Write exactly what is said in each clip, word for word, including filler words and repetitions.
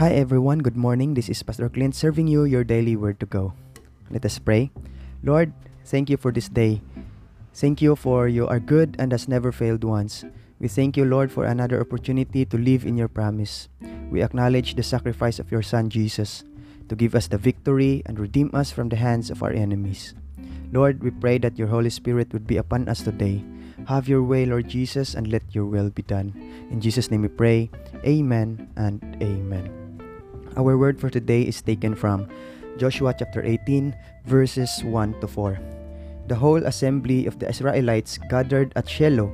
Hi everyone, good morning. This is Pastor Clint serving you your daily word to go. Let us pray. Lord, thank you for this day. Thank you for you are good and has never failed once. We thank you, Lord, for another opportunity to live in your promise. We acknowledge the sacrifice of your Son, Jesus, to give us the victory and redeem us from the hands of our enemies. Lord, we pray that your Holy Spirit would be upon us today. Have your way, Lord Jesus, and let your will be done. In Jesus' name we pray, Amen and Amen. Our word for today is taken from Joshua chapter eighteen, verses one to four. The whole assembly of the Israelites gathered at Shiloh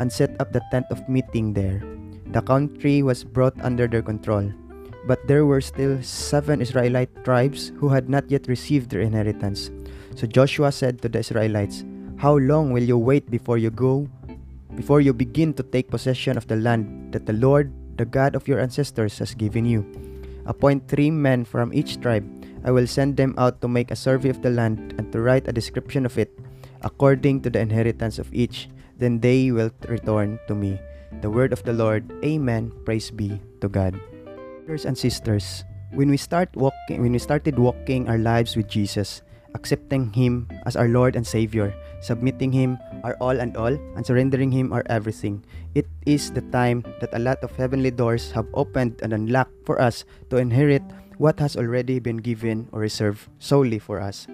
and set up the tent of meeting there. The country was brought under their control, but there were still seven Israelite tribes who had not yet received their inheritance. So Joshua said to the Israelites, "How long will you wait before you go, before you begin to take possession of the land that the Lord, the God of your ancestors, has given you? Appoint three men from each tribe. I will send them out to make a survey of the land and to write a description of it, according to the inheritance of each. Then they will return to me." The word of the Lord. Amen. Praise be to God. Brothers and sisters, when we start walking, when we started walking our lives with Jesus, accepting Him as our Lord and Savior, submitting Him our all and all, and surrendering Him our everything, it is the time that a lot of heavenly doors have opened and unlocked for us to inherit what has already been given or reserved solely for us.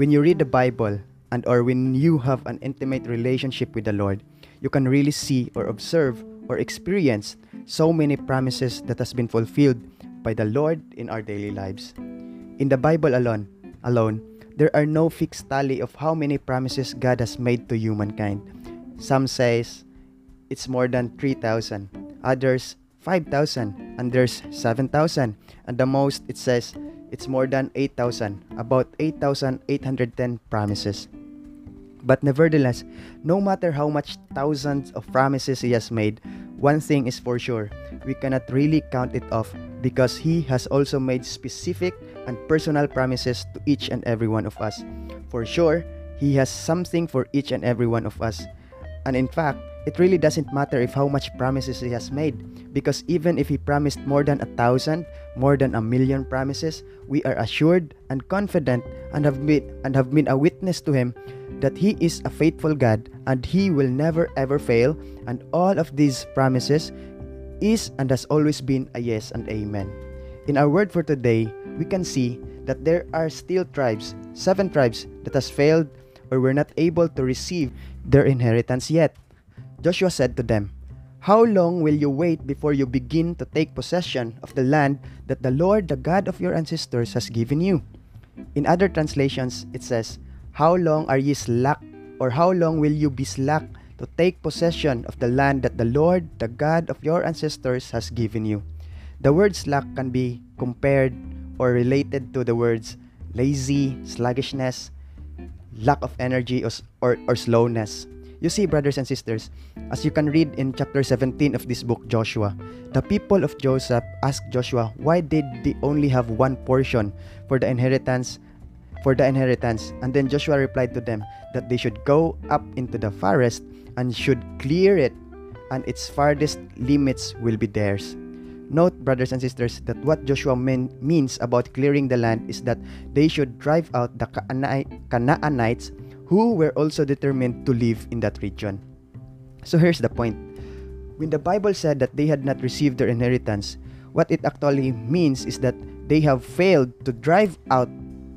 When you read the Bible, and or when you have an intimate relationship with the Lord, you can really see or observe or experience so many promises that has been fulfilled by the Lord in our daily lives. In the Bible alone, alone, there are no fixed tally of how many promises God has made to humankind. Some says it's more than three thousand, others five thousand, and there's seven thousand, and the most it says it's more than eight thousand, about eight thousand eight hundred ten promises. But nevertheless, no matter how much thousands of promises He has made, one thing is for sure, we cannot really count it off, because He has also made specific and personal promises to each and every one of us. For sure, He has something for each and every one of us. And in fact, it really doesn't matter if how much promises He has made, because even if He promised more than a thousand, more than a million promises, we are assured and confident and have been, and have been a witness to Him that He is a faithful God and He will never ever fail, and all of these promises is and has always been a yes and amen. In our word for today, we can see that there are still tribes, seven tribes, that has failed or were not able to receive their inheritance yet. Joshua said to them, "How long will you wait before you begin to take possession of the land that the Lord, the God of your ancestors, has given you?" In other translations, it says, "How long are ye slack, or how long will you be slack to take possession of the land that the Lord, the God of your ancestors, has given you?" The word slack can be compared or related to the words lazy, sluggishness, lack of energy, or, or, or slowness. You see, brothers and sisters, as you can read in chapter seventeen of this book, Joshua, the people of Joseph asked Joshua, why did they only have one portion for the inheritance, for the inheritance? And then Joshua replied to them that they should go up into the forest and should clear it, and its farthest limits will be theirs. Note, brothers and sisters, that what Joshua mean, means about clearing the land is that they should drive out the Canaanites, who were also determined to live in that region. So here's the point. When the Bible said that they had not received their inheritance, what it actually means is that they have failed to drive out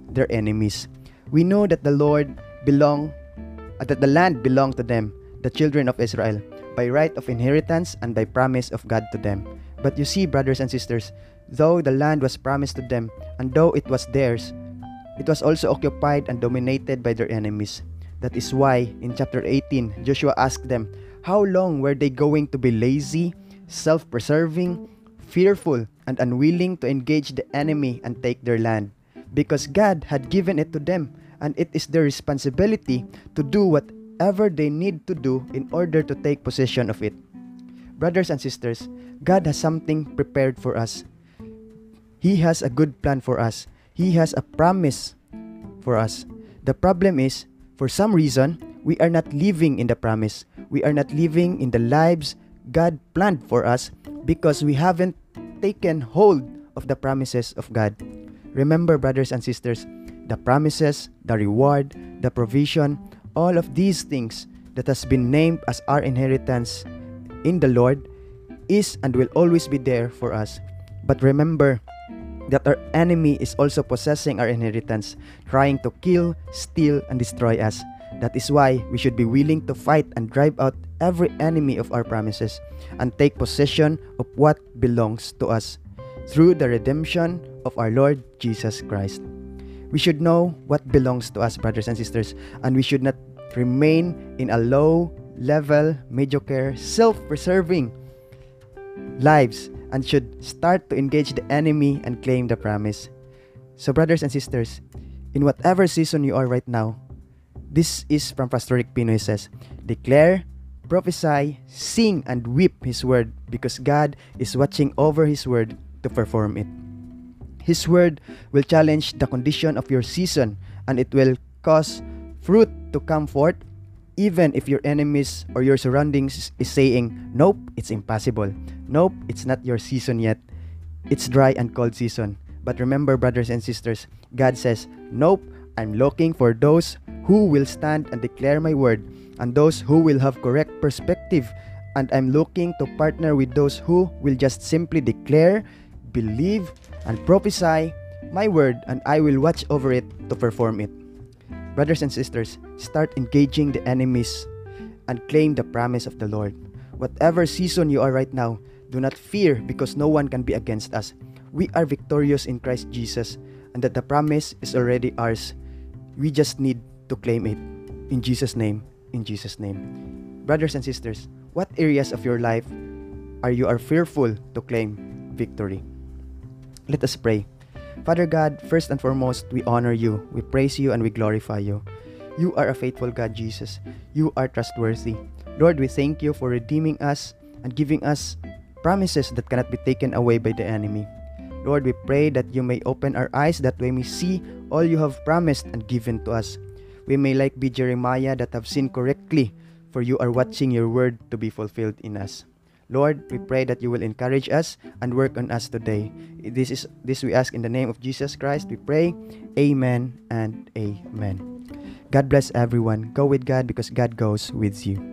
their enemies. We know that the Lord belong, uh, that the land belonged to them, the children of Israel, by right of inheritance and by promise of God to them. But you see, brothers and sisters, though the land was promised to them, and though it was theirs, it was also occupied and dominated by their enemies. That is why, in chapter eighteen, Joshua asked them, how long were they going to be lazy, self-preserving, fearful, and unwilling to engage the enemy and take their land? Because God had given it to them, and it is their responsibility to do whatever they need to do in order to take possession of it. Brothers and sisters, God has something prepared for us. He has a good plan for us. He has a promise for us. The problem is, for some reason, we are not living in the promise. We are not living in the lives God planned for us because we haven't taken hold of the promises of God. Remember, brothers and sisters, the promises, the reward, the provision, all of these things that has been named as our inheritance in the Lord is and will always be there for us. But remember that our enemy is also possessing our inheritance, trying to kill, steal, and destroy us. That is why we should be willing to fight and drive out every enemy of our promises and take possession of what belongs to us through the redemption of our Lord Jesus Christ. We should know what belongs to us, brothers and sisters, and we should not remain in a low-level, mediocre, self-preserving lives and should start to engage the enemy and claim the promise. So, brothers and sisters, in whatever season you are right now, this is from Pastor Rick Pino. He says, declare, prophesy, sing, and weep His word, because God is watching over His word to perform it. His word will challenge the condition of your season, and it will cause fruit to come forth, even if your enemies or your surroundings is saying, nope, it's impossible. Nope, it's not your season yet. It's dry and cold season. But remember, brothers and sisters, God says, nope, I'm looking for those who will stand and declare my word, and those who will have correct perspective. And I'm looking to partner with those who will just simply declare, believe, and prophesy my word, and I will watch over it to perform it. Brothers and sisters, start engaging the enemies and claim the promise of the Lord. Whatever season you are right now, do not fear, because no one can be against us. We are victorious in Christ Jesus, and that the promise is already ours. We just need to claim it. In Jesus' name, in Jesus' name. Brothers and sisters, what areas of your life are you are fearful to claim victory? Let us pray. Father God, first and foremost, we honor you, we praise you, and we glorify you. You are a faithful God, Jesus. You are trustworthy. Lord, we thank you for redeeming us and giving us promises that cannot be taken away by the enemy. Lord, we pray that you may open our eyes, that we may see all you have promised and given to us. We may, like be Jeremiah, that have seen correctly, for you are watching your word to be fulfilled in us. Lord, we pray that you will encourage us and work on us today. This is this we ask in the name of Jesus Christ. We pray, amen and amen. God bless everyone. Go with God, because God goes with you.